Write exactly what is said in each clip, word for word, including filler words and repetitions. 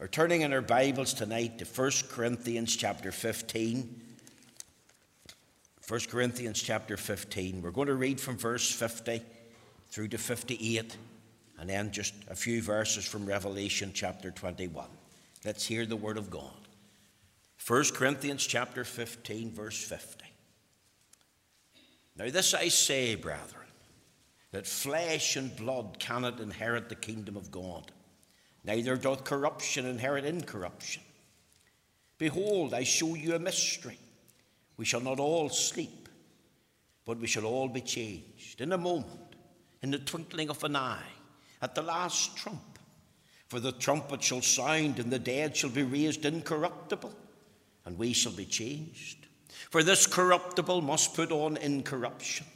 We're turning in our Bibles tonight to First Corinthians chapter fifteen. First Corinthians chapter fifteen. We're going to read from verse fifty through to fifty-eight, and then just a few verses from Revelation chapter twenty-one. Let's hear the word of God. First Corinthians chapter fifteen, verse fifty. Now this I say, brethren, that flesh and blood cannot inherit the kingdom of God, neither doth corruption inherit incorruption. Behold, I show you a mystery. We shall not all sleep, but we shall all be changed in a moment, in the twinkling of an eye, at the last trump. For the trumpet shall sound, and the dead shall be raised incorruptible, and we shall be changed. For this corruptible must put on incorruption,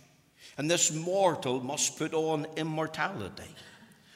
and this mortal must put on immortality.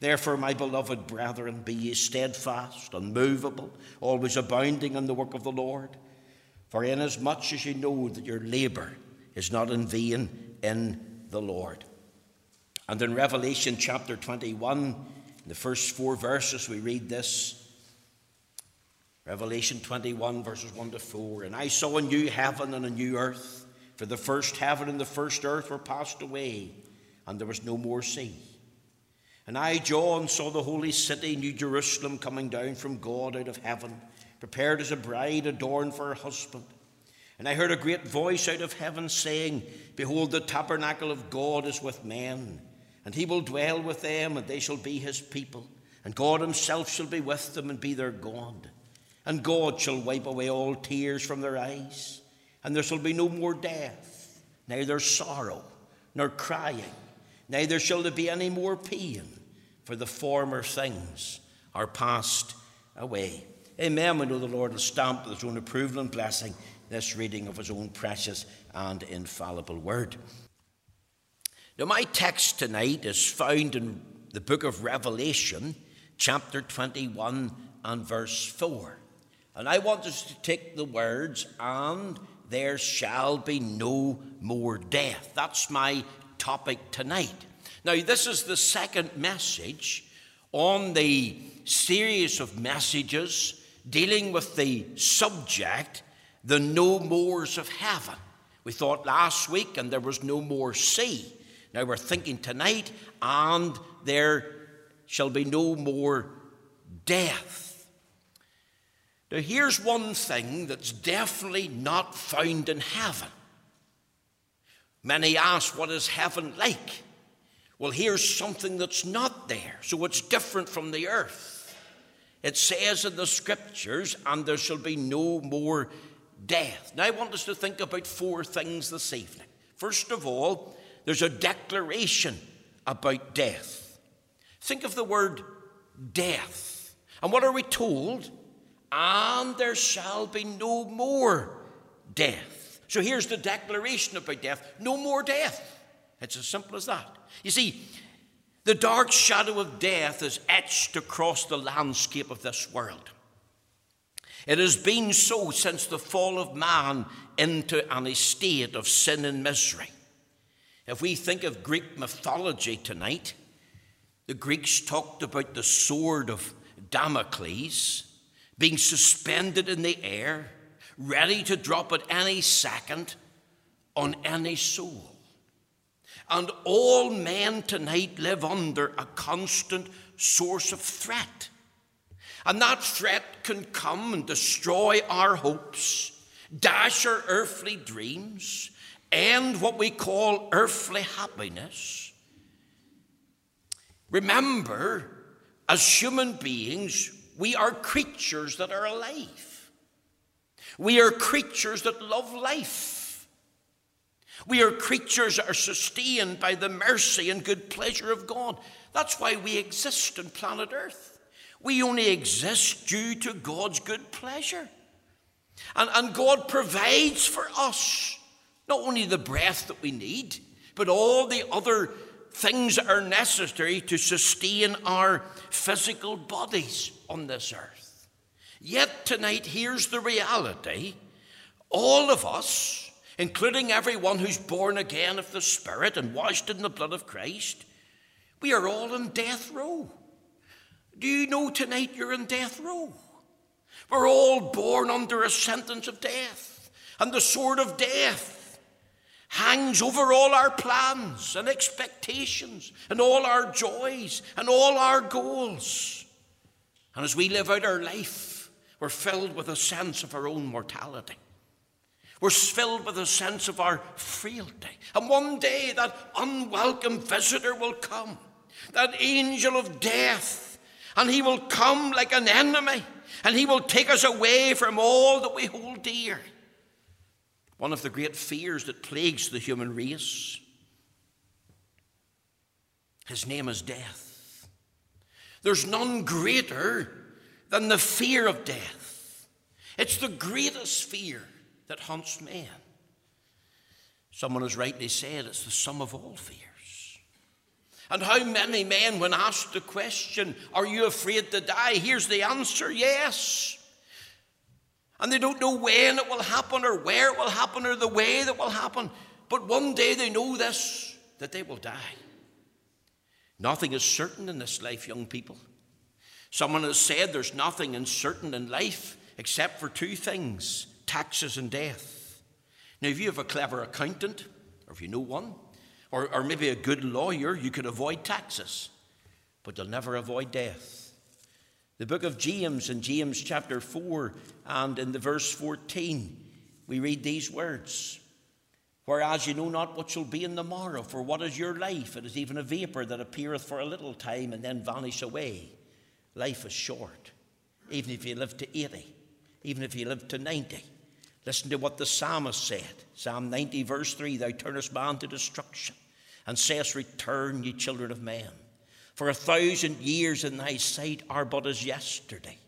Therefore, my beloved brethren, be ye steadfast, unmovable, always abounding in the work of the Lord. For inasmuch as ye know that your labour is not in vain in the Lord. And in Revelation chapter twenty-one, in the first four verses, we read this. Revelation twenty-one, verses one to four. And I saw a new heaven and a new earth, for the first heaven and the first earth were passed away, and there was no more sea. And I, John, saw the holy city, New Jerusalem, coming down from God out of heaven, prepared as a bride adorned for her husband. And I heard a great voice out of heaven saying, Behold, the tabernacle of God is with men, and he will dwell with them, and they shall be his people. And God himself shall be with them and be their God. And God shall wipe away all tears from their eyes, and there shall be no more death, neither sorrow, nor crying, neither shall there be any more pain, for the former things are passed away. Amen. We know the Lord will stamp with his own approval and blessing this reading of his own precious and infallible word. Now, my text tonight is found in the book of Revelation, chapter twenty-one and verse four. And I want us to take the words, and there shall be no more death. That's my topic tonight. Now, this is the second message on the series of messages dealing with the subject, the no mores of heaven. We thought last week, and there was no more sea. Now, we're thinking tonight, and there shall be no more death. Now, here's one thing that's definitely not found in heaven. Many ask, what is heaven like? Well, here's something that's not there, so it's different from the earth. It says in the Scriptures, and there shall be no more death. Now, I want us to think about four things this evening. First of all, there's a declaration about death. Think of the word death. And what are we told? And there shall be no more death. So here's the declaration about death. No more death. It's as simple as that. You see, the dark shadow of death is etched across the landscape of this world. It has been so since the fall of man into an estate of sin and misery. If we think of Greek mythology tonight, the Greeks talked about the sword of Damocles being suspended in the air, ready to drop at any second on any soul. And all men tonight live under a constant source of threat. And that threat can come and destroy our hopes, dash our earthly dreams, end what we call earthly happiness. Remember, as human beings, we are creatures that are alive. We are creatures that love life. We are creatures that are sustained by the mercy and good pleasure of God. That's why we exist on planet Earth. We only exist due to God's good pleasure. And, and God provides for us not only the breath that we need, but all the other things that are necessary to sustain our physical bodies on this earth. Yet tonight, here's the reality. All of us, including everyone who's born again of the Spirit and washed in the blood of Christ, we are all on death row. Do you know tonight you're on death row? We're all born under a sentence of death, and the sword of death hangs over all our plans and expectations and all our joys and all our goals. And as we live out our life, we're filled with a sense of our own mortality. We're filled with a sense of our frailty. And one day that unwelcome visitor will come, that angel of death, and he will come like an enemy, and he will take us away from all that we hold dear. One of the great fears that plagues the human race, his name is death. There's none greater than the fear of death. It's the greatest fear that haunts man. Someone has rightly said it's the sum of all fears. And how many men, when asked the question, are you afraid to die? Here's the answer, yes. And they don't know when it will happen or where it will happen or the way that will happen. But one day they know this, that they will die. Nothing is certain in this life, young people. Someone has said there's nothing uncertain in life except for two things, taxes and death. Now, if you have a clever accountant, or if you know one, Or, or maybe a good lawyer, you could avoid taxes, but you'll never avoid death. The book of James, in James chapter four and in the verse fourteen, we read these words. Whereas you know not what shall be in the morrow, for what is your life? It is even a vapor that appeareth for a little time and then vanish away. Life is short, even if you live to eighty, even if you live to ninety. Listen to what the psalmist said. Psalm ninety, verse three, thou turnest man to destruction, and sayest, return, ye children of men. For a thousand years in thy sight are but as yesterday,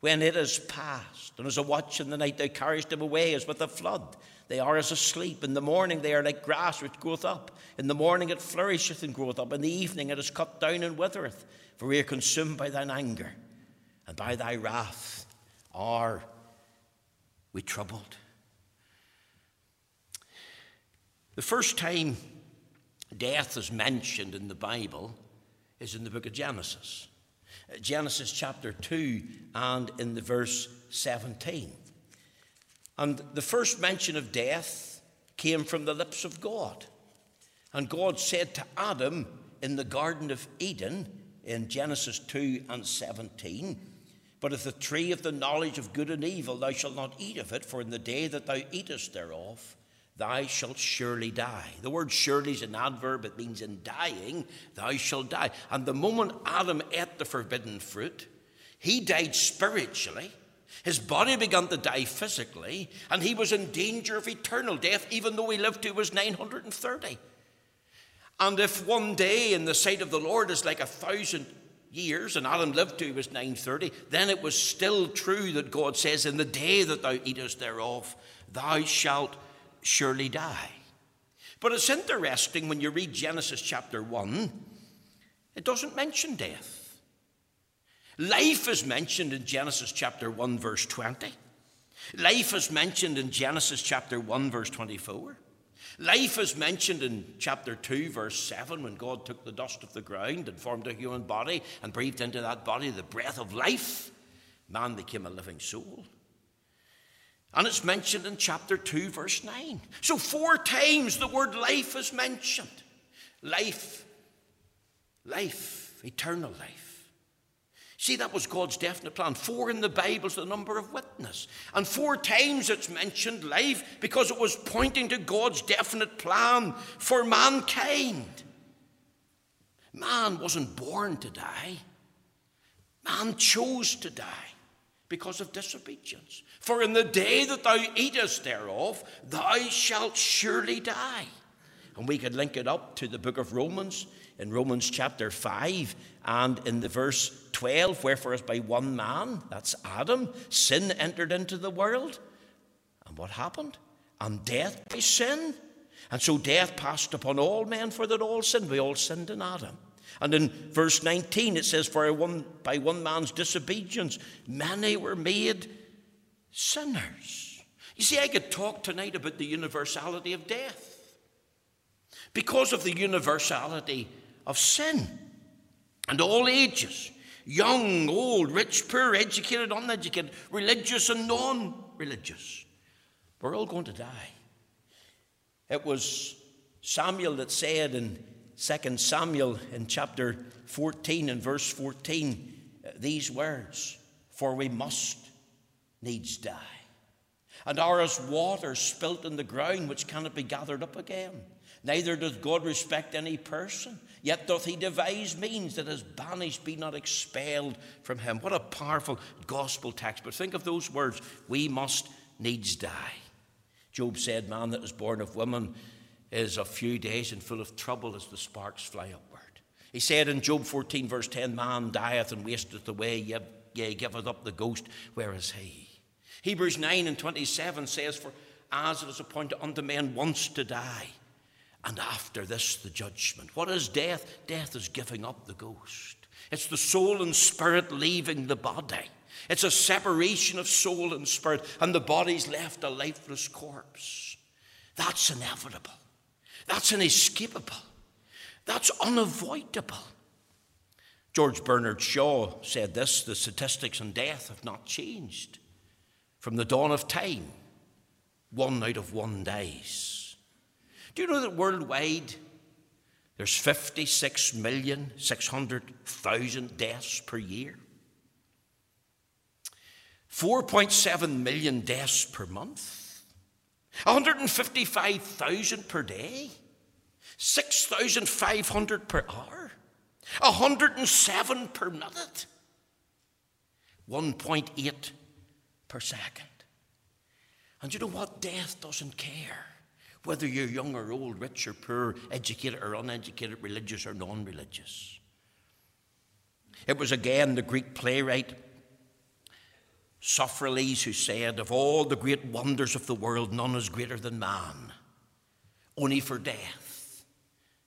when it is past, and as a watch in the night, thou carriest them away as with a flood. They are as asleep. In the morning they are like grass which groweth up. In the morning it flourisheth and groweth up. In the evening it is cut down and withereth. For we are consumed by thine anger, and by thy wrath are we troubled. The first time death is mentioned in the Bible is in the book of Genesis. Genesis chapter two and in the verse seventeen. And the first mention of death came from the lips of God. And God said to Adam in the Garden of Eden in Genesis two and seventeen, but of the tree of the knowledge of good and evil thou shalt not eat of it, for in the day that thou eatest thereof, thou shalt surely die. The word surely is an adverb. It means in dying, thou shalt die. And the moment Adam ate the forbidden fruit, he died spiritually. His body began to die physically, and he was in danger of eternal death, even though he lived to was nine hundred thirty. And if one day in the sight of the Lord is like a thousand years, and Adam lived to he was nine thirty, then it was still true that God says, in the day that thou eatest thereof, thou shalt surely die. But it's interesting when you read Genesis chapter one, it doesn't mention death. Life is mentioned in Genesis chapter one, verse twenty. Life is mentioned in Genesis chapter one, verse twenty-four. Life is mentioned in chapter two, verse seven, when God took the dust of the ground and formed a human body and breathed into that body the breath of life. Man became a living soul. And it's mentioned in chapter two, verse nine. So four times the word life is mentioned. Life, life, eternal life. See, that was God's definite plan. Four in the Bible is the number of witness. And four times it's mentioned life because it was pointing to God's definite plan for mankind. Man wasn't born to die. Man chose to die because of disobedience. For in the day that thou eatest thereof, thou shalt surely die. And we could link it up to the book of Romans, in Romans chapter five and in the verse twenty. twelve, wherefore as by one man, that's Adam, sin entered into the world. And what happened? And death by sin. And so death passed upon all men, for that all sinned. We all sinned in Adam. And in verse nineteen it says, for one, by one man's disobedience many were made sinners. You see, I could talk tonight about the universality of death because of the universality of sin. And all ages, young, old, rich, poor, educated, uneducated, religious and non-religious, we're all going to die. It was Samuel that said in Second Samuel in chapter fourteen and verse fourteen these words, for we must needs die, and are as water spilt in the ground, which cannot be gathered up again. Neither doth God respect any person, yet doth he devise means that his banished be not expelled from him. What a powerful gospel text. But think of those words, we must needs die. Job said, man that is born of woman is of few days and full of trouble as the sparks fly upward. He said in Job fourteen verse ten, man dieth and wasteth away, yea, giveth up the ghost, where is he? Hebrews nine and twenty-seven says, for as it is appointed unto men once to die, and after this, the judgment. What is death? Death is giving up the ghost. It's the soul and spirit leaving the body. It's a separation of soul and spirit, and the body's left a lifeless corpse. That's inevitable. That's inescapable. That's unavoidable. George Bernard Shaw said this, the statistics on death have not changed. From the dawn of time, one out of one dies. Do you know that worldwide there's fifty-six million six hundred thousand deaths per year? four point seven million deaths per month. one hundred fifty-five thousand per day. six thousand five hundred per hour. one hundred seven per minute. one point eight per second. And you know what? Death doesn't care. Whether you're young or old, rich or poor, educated or uneducated, religious or non-religious. It was again the Greek playwright Sophocles who said, of all the great wonders of the world, none is greater than man. Only for death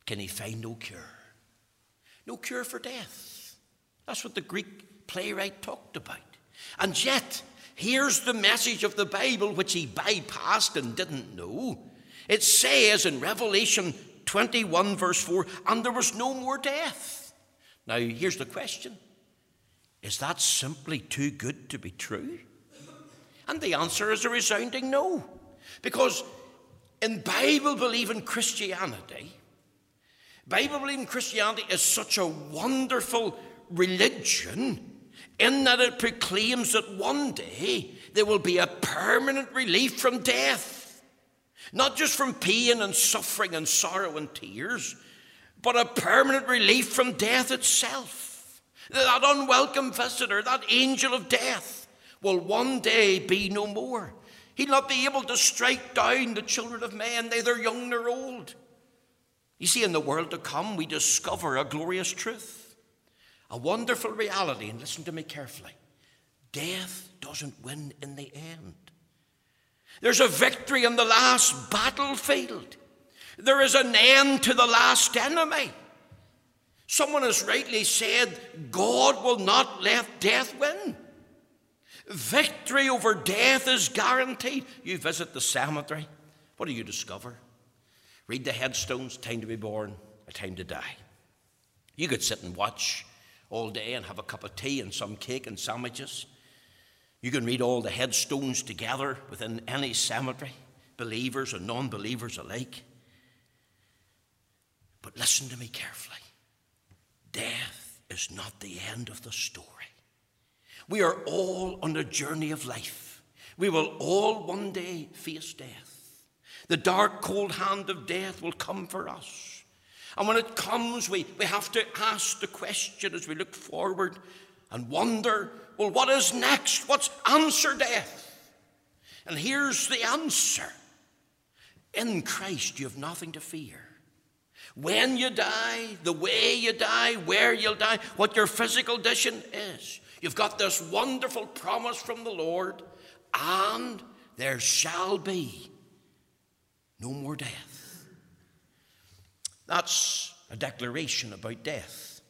can he find no cure. No cure for death. That's what the Greek playwright talked about. And yet, here's the message of the Bible which he bypassed and didn't know. It says in Revelation twenty-one, verse four, and there was no more death. Now, here's the question. Is that simply too good to be true? And the answer is a resounding no. Because in Bible-believing Christianity, Bible-believing Christianity is such a wonderful religion in that it proclaims that one day there will be a permanent relief from death. Not just from pain and suffering and sorrow and tears, but a permanent relief from death itself. That unwelcome visitor, that angel of death, will one day be no more. He'll not be able to strike down the children of men, neither young nor old. You see, in the world to come, we discover a glorious truth, a wonderful reality. And listen to me carefully. Death doesn't win in the end. There's a victory in the last battlefield. There is an end to the last enemy. Someone has rightly said, God will not let death win. Victory over death is guaranteed. You visit the cemetery. What do you discover? Read the headstones, time to be born, a time to die. You could sit and watch all day and have a cup of tea and some cake and sandwiches. You can read all the headstones together within any cemetery, believers and non-believers alike. But listen to me carefully. Death is not the end of the story. We are all on a journey of life. We will all one day face death. The dark, cold hand of death will come for us. And when it comes, we, we have to ask the question as we look forward and wonder, well, what is next? What's answer death? And here's the answer. In Christ, you have nothing to fear. when you die, the way you die, where you'll die, what your physical condition is. You've got this wonderful promise from the Lord, and there shall be no more death. That's a declaration about death.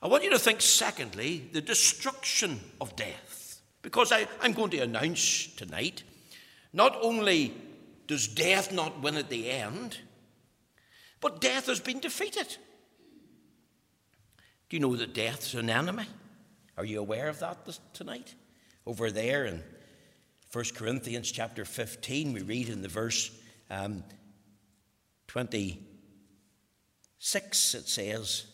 I want you to think, secondly, the destruction of death. Because I, I'm going to announce tonight, not only does death not win at the end, but death has been defeated. Do you know that death's an enemy? Are you aware of that this, tonight? Over there in First Corinthians chapter fifteen, we read in the verse um, twenty-six, it says,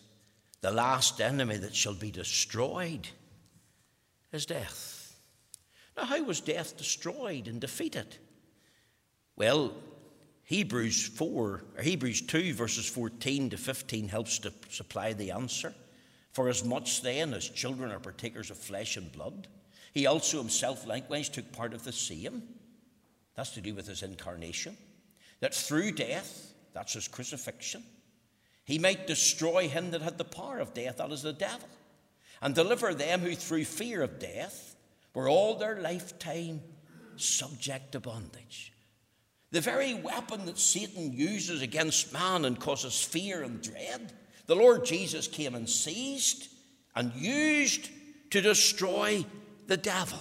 the last enemy that shall be destroyed is death. Now, how was death destroyed and defeated? Well, Hebrews four, or Hebrews two, verses fourteen to fifteen helps to supply the answer. For as much then as children are partakers of flesh and blood, he also himself likewise took part of the same. That's to do with his incarnation. That through death, that's his crucifixion, he might destroy him that had the power of death, that is the devil, and deliver them who through fear of death were all their lifetime subject to bondage. The very weapon that Satan uses against man and causes fear and dread, the Lord Jesus came and seized and used to destroy the devil.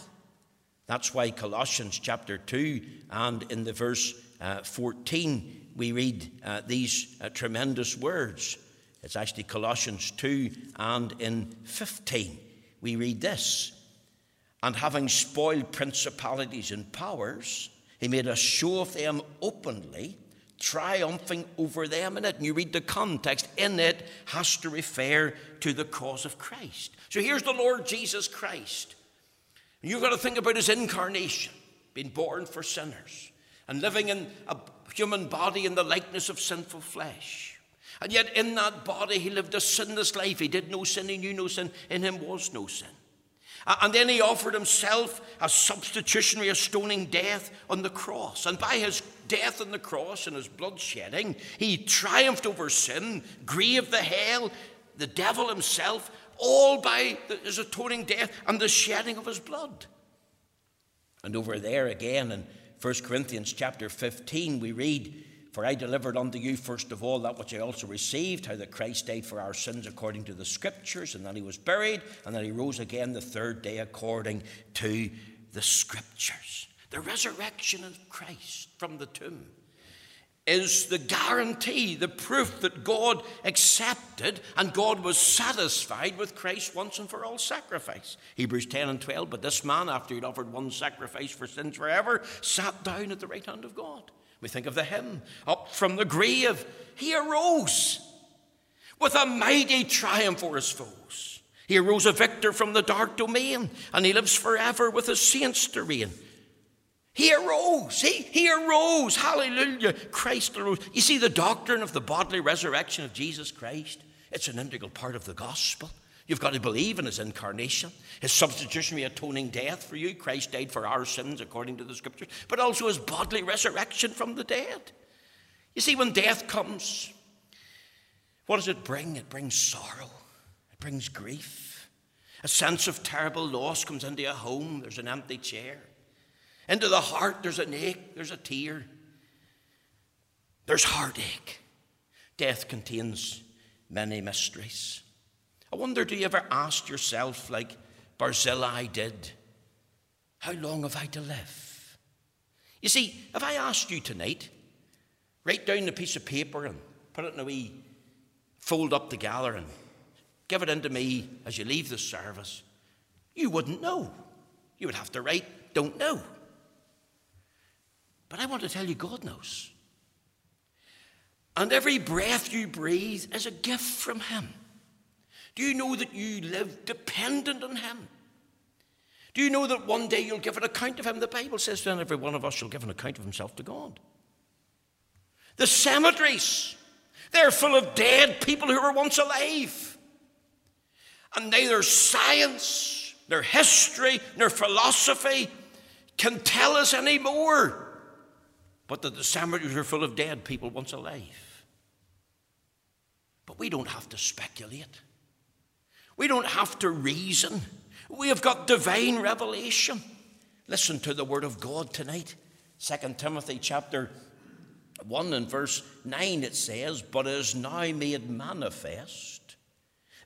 That's why Colossians chapter two and in the verse uh, fourteen, we read uh, these uh, tremendous words. It's actually Colossians two and in fifteen, we read this. And having spoiled principalities and powers, he made a show of them openly, triumphing over them in it. And you read the context. In it has to refer to the cause of Christ. So here's the Lord Jesus Christ. And you've got to think about his incarnation, being born for sinners, and living in a human body in the likeness of sinful flesh. And yet in that body he lived a sinless life. He did no sin, he knew no sin, in him was no sin. And then he offered himself a substitutionary, a stoning death on the cross. And by his death on the cross and his blood shedding, he triumphed over sin, grieved the hell, the devil himself, all by his atoning death and the shedding of his blood. And over there again in First Corinthians chapter fifteen, we read, for I delivered unto you first of all that which I also received, how that Christ died for our sins according to the Scriptures, and then he was buried, and then he rose again the third day according to the Scriptures. The resurrection of Christ from the tomb is the guarantee, the proof that God accepted and God was satisfied with Christ's once and for all sacrifice. Hebrews ten and twelve, but this man, after he'd offered one sacrifice for sins forever, sat down at the right hand of God. We think of the hymn, up from the grave he arose with a mighty triumph for his foes. He arose a victor from the dark domain, and he lives forever with his saints to reign. He arose, he, he arose, hallelujah, Christ arose. You see, the doctrine of the bodily resurrection of Jesus Christ, it's an integral part of the gospel. You've got to believe in his incarnation, his substitutionary atoning death for you. Christ died for our sins according to the Scriptures, but also his bodily resurrection from the dead. You see, when death comes, what does it bring? It brings sorrow. It brings grief. A sense of terrible loss comes into a home. There's an empty chair. Into the heart, there's an ache. There's a tear. There's heartache. Death contains many mysteries. I wonder, do you ever ask yourself, like Barzillai did, how long have I to live? You see, if I asked you tonight, write down a piece of paper and put it in a wee fold up together and give it in to me as you leave the service, you wouldn't know. You would have to write, don't know. But I want to tell you, God knows. And every breath you breathe is a gift from him. Do you know that you live dependent on him? Do you know that one day you'll give an account of him? The Bible says then every one of us shall give an account of himself to God. The cemeteries, they're full of dead people who were once alive. And neither science, nor history, nor philosophy can tell us anymore but that the cemeteries are full of dead people once alive. But we don't have to speculate. We don't have to reason. We have got divine revelation. Listen to the word of God tonight. Second Timothy chapter one and verse nine, it says, "But is now made manifest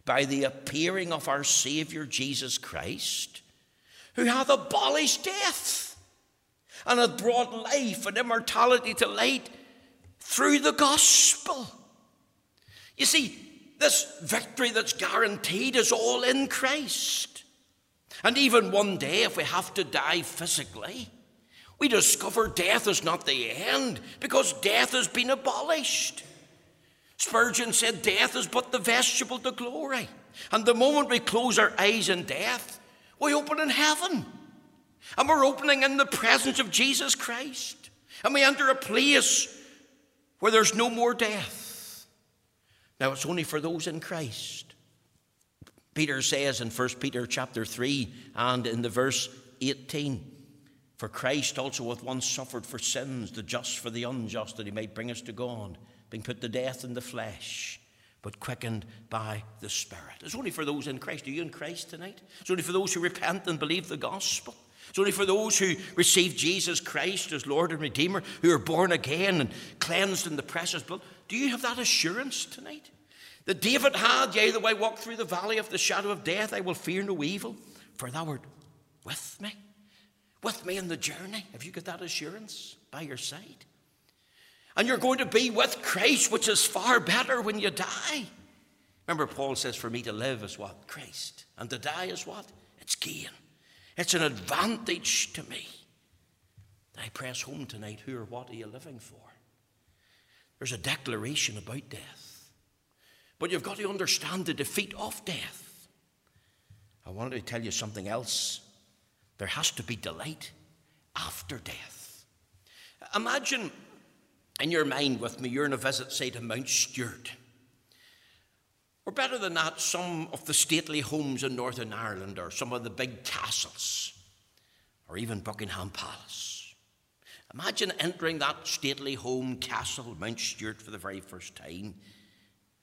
by the appearing of our Savior Jesus Christ, who hath abolished death, and hath brought life and immortality to light through the gospel." You see, this victory that's guaranteed is all in Christ. And even one day, if we have to die physically, we discover death is not the end, because death has been abolished. Spurgeon said death is but the vestibule to glory. And the moment we close our eyes in death, we open in heaven. And we're opening in the presence of Jesus Christ. And we enter a place where there's no more death. Now, it's only for those in Christ. Peter says in First Peter chapter three and in the verse eighteen, "For Christ also hath once suffered for sins, the just for the unjust, that he might bring us to God, being put to death in the flesh, but quickened by the Spirit." It's only for those in Christ. Are you in Christ tonight? It's only for those who repent and believe the gospel. It's only for those who receive Jesus Christ as Lord and Redeemer, who are born again and cleansed in the precious blood. Do you have that assurance tonight? That David had, "Yea, though I walk through the valley of the shadow of death, I will fear no evil, for thou art with me." With me in the journey. Have you got that assurance by your side? And you're going to be with Christ, which is far better when you die. Remember, Paul says, "For me to live is what? Christ. And to die is what? It's gain. It's an advantage to me." I press home tonight. Who or what are you living for? There's a declaration about death. But you've got to understand the defeat of death. I wanted to tell you something else. There has to be delight after death. Imagine in your mind with me, you're on a visit, say, to Mount Stewart. Or better than that, some of the stately homes in Northern Ireland, or some of the big castles, or even Buckingham Palace. Imagine entering that stately home, castle, Mount Stewart, for the very first time.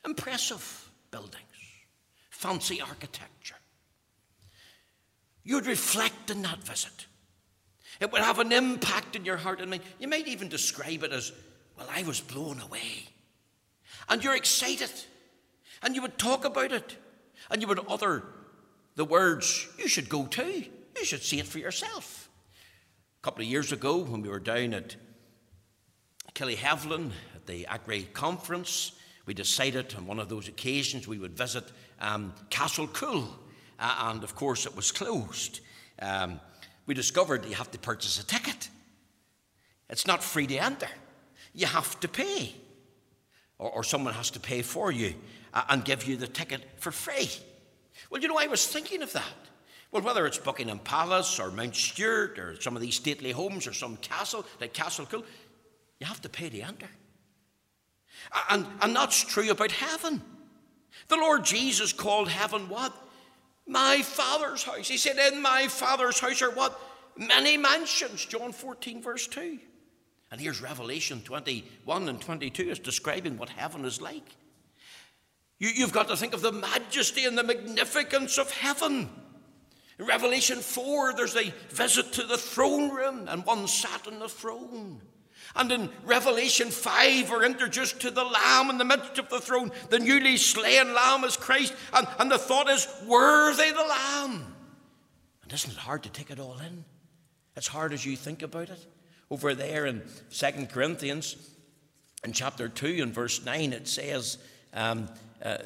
Impressive buildings, fancy architecture. You'd reflect on that visit. It would have an impact in your heart and mind. You might even describe it as, "Well, I was blown away." And you're excited. And you would talk about it. And you would utter the words, "You should go too. You should see it for yourself." A couple of years ago, when we were down at Killyhevlin at the Agri conference, we decided on one of those occasions we would visit um, Castle Cool. Uh, and, of course, it was closed. Um, we discovered you have to purchase a ticket. It's not free to enter. You have to pay. Or, or someone has to pay for you uh, and give you the ticket for free. Well, you know, I was thinking of that. Well, whether it's Buckingham Palace or Mount Stewart or some of these stately homes or some castle, like Castle Cool, you have to pay to enter. And, and that's true about heaven. The Lord Jesus called heaven what? My Father's house. He said, "In my Father's house are what? Many mansions." John fourteen verse two. And here's Revelation twenty-one and twenty-two. It's describing what heaven is like. You, you've got to think of the majesty and the magnificence of heaven. In Revelation four, there's a visit to the throne room, and one sat on the throne. And in Revelation five, we're introduced to the Lamb in the midst of the throne. The newly slain Lamb is Christ. And, and the thought is, worthy the Lamb. And isn't it hard to take it all in? It's hard as you think about it. Over there in Second Corinthians, in chapter two and verse nine, it says um, uh,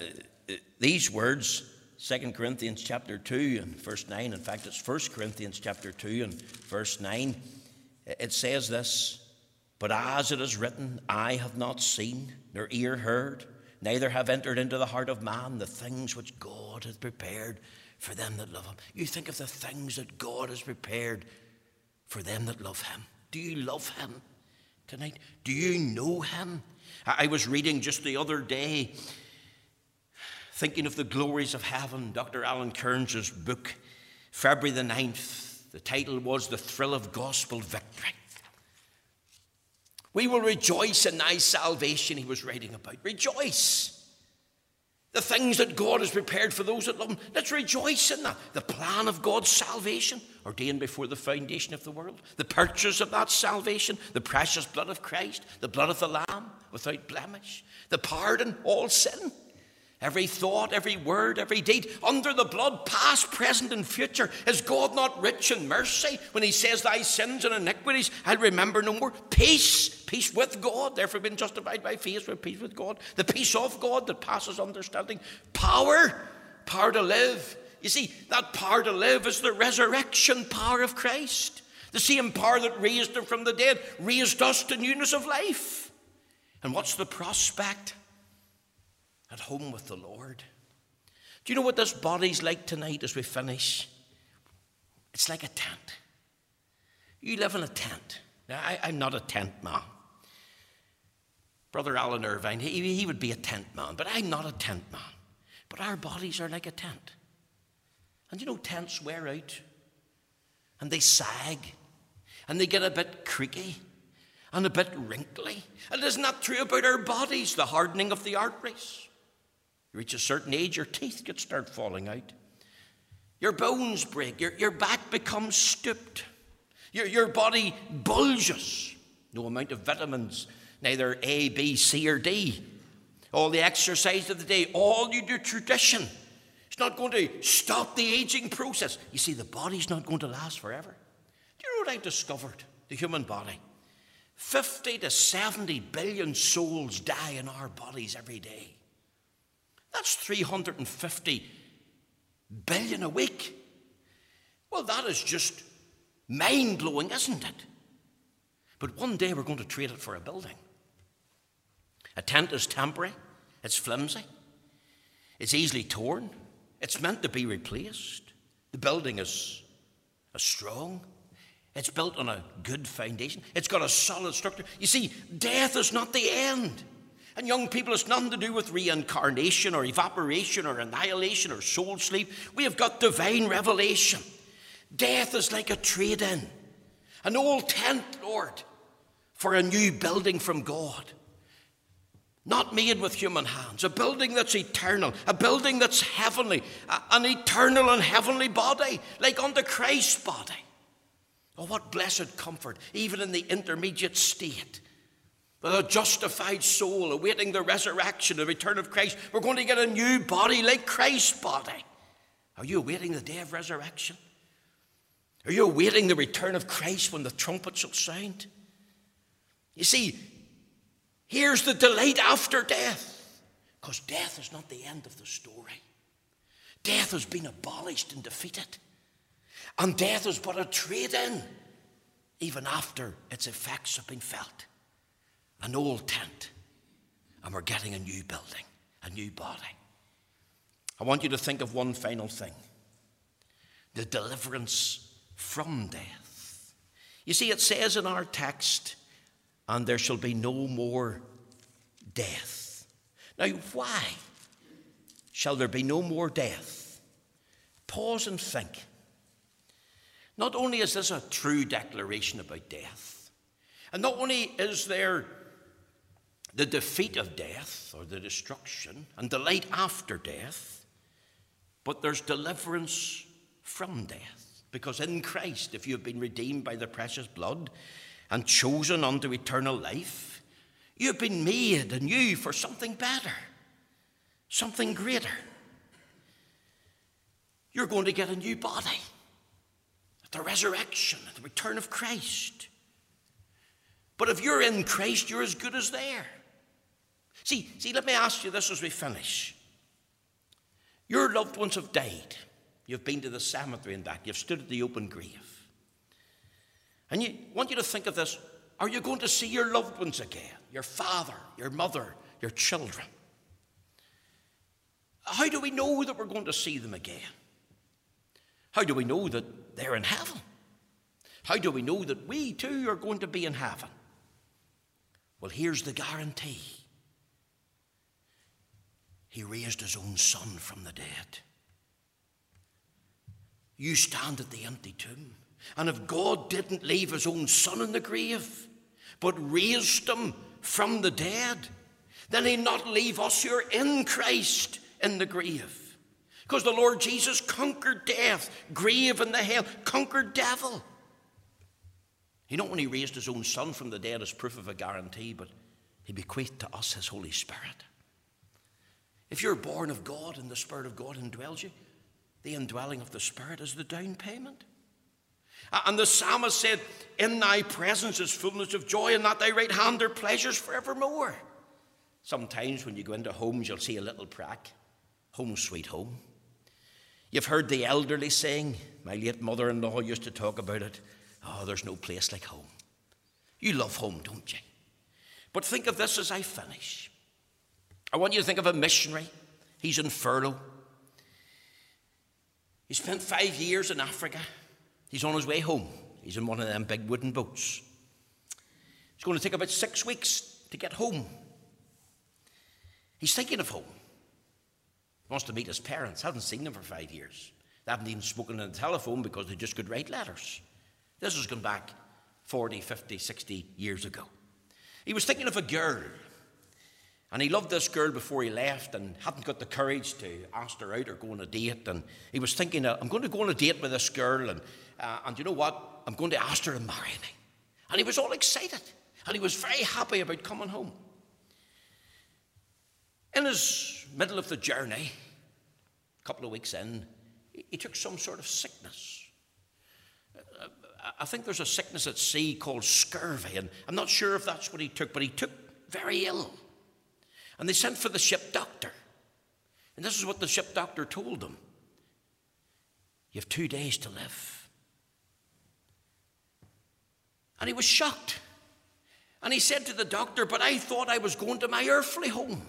these words, Second Corinthians chapter two and verse nine. In fact, it's First Corinthians chapter two and verse nine. It says this, "But as it is written, eye have not seen, nor ear heard, neither have entered into the heart of man the things which God hath prepared for them that love him." You think of the things that God has prepared for them that love him. Do you love him tonight? Do you know him? I was reading just the other day, thinking of the glories of heaven, Doctor Alan Kearns' book, February the ninth. The title was "The Thrill of Gospel Victory." We will rejoice in thy salvation," he was writing about. Rejoice. the things that God has prepared for those that love him. Let's rejoice in that. The plan of God's salvation, ordained before the foundation of the world. The purchase of that salvation, the precious blood of Christ, the blood of the Lamb without blemish. The pardon, all sin. Every thought, every word, every deed, under the blood, past, present, and future. Is God not rich in mercy when he says, thy sins and iniquities I'll remember no more? Peace, peace with God, therefore being justified by faith, with peace with God. The peace of God that passes understanding. Power, power to live. You see, that power to live is the resurrection power of Christ. The same power that raised him from the dead, raised us to newness of life. And what's the prospect? At home with the Lord. Do you know what this body's like tonight as we finish? It's like a tent. You live in a tent. Now, I, I'm not a tent man. Brother Alan Irvine, he, he would be a tent man, but I'm not a tent man. But our bodies are like a tent. And you know, tents wear out, and they sag, and they get a bit creaky, and a bit wrinkly. And isn't that true about our bodies? The hardening of the arteries. You reach a certain age, your teeth could start falling out. Your bones break. Your, your back becomes stooped. Your, your body bulges. No amount of vitamins, neither A, B, C, or D. All the exercise of the day, all your nutrition. It's not going to stop the aging process. You see, the body's not going to last forever. Do you know what I've discovered? The human body. fifty to seventy billion souls die in our bodies every day. That's three hundred fifty billion a week. Well, that is just mind-blowing, isn't it? But one day we're going to trade it for a building. A tent is temporary. It's flimsy. It's easily torn. It's meant to be replaced. The building is a strong. It's built on a good foundation. It's got a solid structure. You see, death is not the end. And young people, it's nothing to do with reincarnation or evaporation or annihilation or soul sleep. We have got divine revelation. Death is like a trade-in. An old tent, Lord, for a new building from God. Not made with human hands. A building that's eternal. A building that's heavenly. An eternal and heavenly body, like unto Christ's body. Oh, what blessed comfort, even in the intermediate state. With a justified soul awaiting the resurrection, the return of Christ, we're going to get a new body like Christ's body. Are you awaiting the day of resurrection? Are you awaiting the return of Christ when the trumpet shall sound? You see, here's the delight after death, because death is not the end of the story. Death has been abolished and defeated. And death is but a trade-in, even after its effects have been felt. An old tent, and we're getting a new building, a new body. I want you to think of one final thing. The deliverance from death. You see, it says in our text, and there shall be no more death. Now, why shall there be no more death? Pause and think. Not only is this a true declaration about death, and not only is there the defeat of death or the destruction and delight after death, but there's deliverance from death. Because in Christ, if you have been redeemed by the precious blood and chosen unto eternal life, you have been made anew for something better, something greater. You're going to get a new body. The resurrection, the return of Christ. But if you're in Christ, you're as good as there. See, see, let me ask you this as we finish. Your loved ones have died. You've been to the cemetery and back. You've stood at the open grave. And I want you to think of this. Are you going to see your loved ones again? Your father, your mother, your children? How do we know that we're going to see them again? How do we know that they're in heaven? How do we know that we too are going to be in heaven? Well, here's the guarantee. He raised his own son from the dead. You stand at the empty tomb. And if God didn't leave his own son in the grave, but raised him from the dead, then he'd not leave us who are in Christ in the grave. Because the Lord Jesus conquered death, grave and the hell, conquered devil. You know, when he raised his own son from the dead as proof of a guarantee, but he bequeathed to us his Holy Spirit. If you're born of God and the Spirit of God indwells you, the indwelling of the Spirit is the down payment. And the psalmist said, in thy presence is fullness of joy, and at thy right hand are pleasures forevermore. Sometimes when you go into homes, you'll see a little plaque, home sweet home. You've heard the elderly saying, my late mother-in-law used to talk about it, oh, there's no place like home. You love home, don't you? But think of this as I finish. I want you to think of a missionary. He's in furlough. He spent five years in Africa. He's on his way home. He's in one of them big wooden boats. It's going to take about six weeks to get home. He's thinking of home. He wants to meet his parents. I haven't seen them for five years. They haven't even spoken on the telephone because they just could write letters. This has gone back forty, fifty, sixty years ago. He was thinking of a girl, and he loved this girl before he left and hadn't got the courage to ask her out or go on a date. And he was thinking, I'm going to go on a date with this girl, and, uh, and you know what? I'm going to ask her to marry me. And he was all excited, and he was very happy about coming home. In his middle of the journey, a couple of weeks in, he took some sort of sickness. I think there's a sickness at sea called scurvy, and I'm not sure if that's what he took, but he took very ill. And they sent for the ship doctor. And this is what the ship doctor told them. You have two days to live. And he was shocked. And he said to the doctor, but I thought I was going to my earthly home.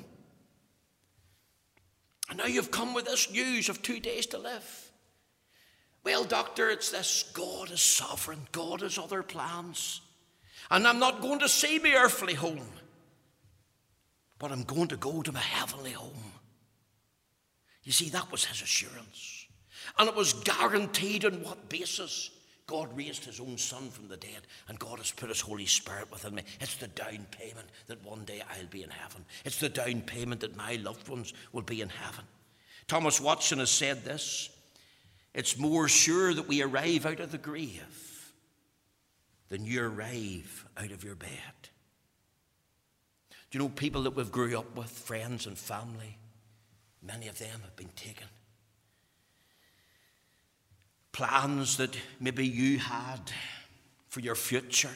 And now you've come with this news of two days to live. Well, doctor, it's this. God is sovereign. God has other plans. And I'm not going to see my earthly home. But I'm going to go to my heavenly home. You see, that was his assurance. And it was guaranteed on what basis? God raised his own son from the dead, and God has put his Holy Spirit within me. It's the down payment that one day I'll be in heaven. It's the down payment that my loved ones will be in heaven. Thomas Watson has said this. It's more sure that we arrive out of the grave than you arrive out of your bed. Do you know people that we've grew up with, friends and family? Many of them have been taken. Plans that maybe you had for your future.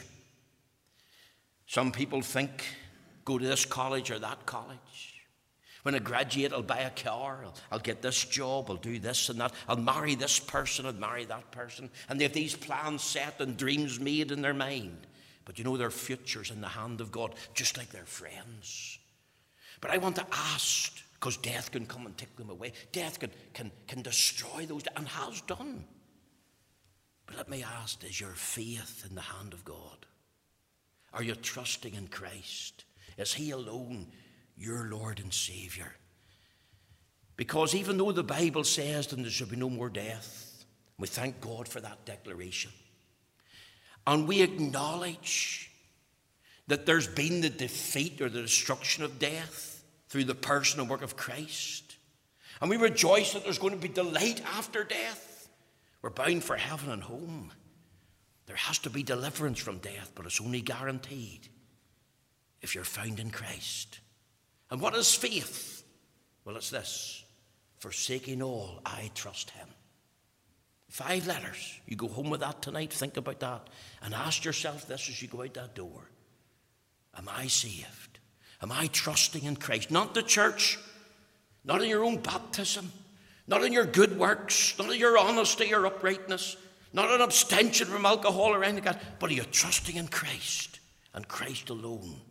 Some people think, go to this college or that college. When I graduate, I'll buy a car, I'll, I'll get this job, I'll do this and that, I'll marry this person, I'll marry that person. And they have these plans set and dreams made in their mind. But you know, their future's in the hand of God, just like their friends. But I want to ask, because death can come and take them away. Death can, can, can destroy those, and has done. But let me ask, is your faith in the hand of God? Are you trusting in Christ? Is he alone your Lord and Savior? Because even though the Bible says that there shall be no more death, we thank God for that declaration. And we acknowledge that there's been the defeat or the destruction of death through the person and work of Christ. And we rejoice that there's going to be delight after death. We're bound for heaven and home. There has to be deliverance from death, but it's only guaranteed if you're found in Christ. And what is faith? Well, it's this. Forsaking all, I trust him. Five letters. You go home with that tonight, think about that, and ask yourself this as you go out that door. Am I saved? Am I trusting in Christ? Not the church, not in your own baptism, not in your good works, not in your honesty or uprightness, not in abstention from alcohol or anything like that, but are you trusting in Christ and Christ alone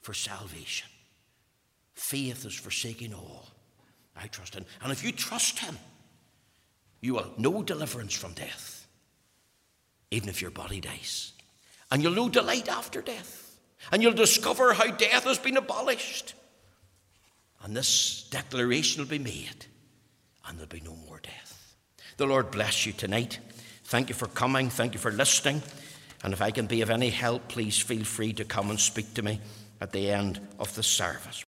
for salvation? Faith is forsaking all. I trust him. And if you trust him, you will know deliverance from death, even if your body dies. And you'll know delight after death. And you'll discover how death has been abolished. And this declaration will be made, and there'll be no more death. The Lord bless you tonight. Thank you for coming. Thank you for listening. And if I can be of any help, please feel free to come and speak to me at the end of the service.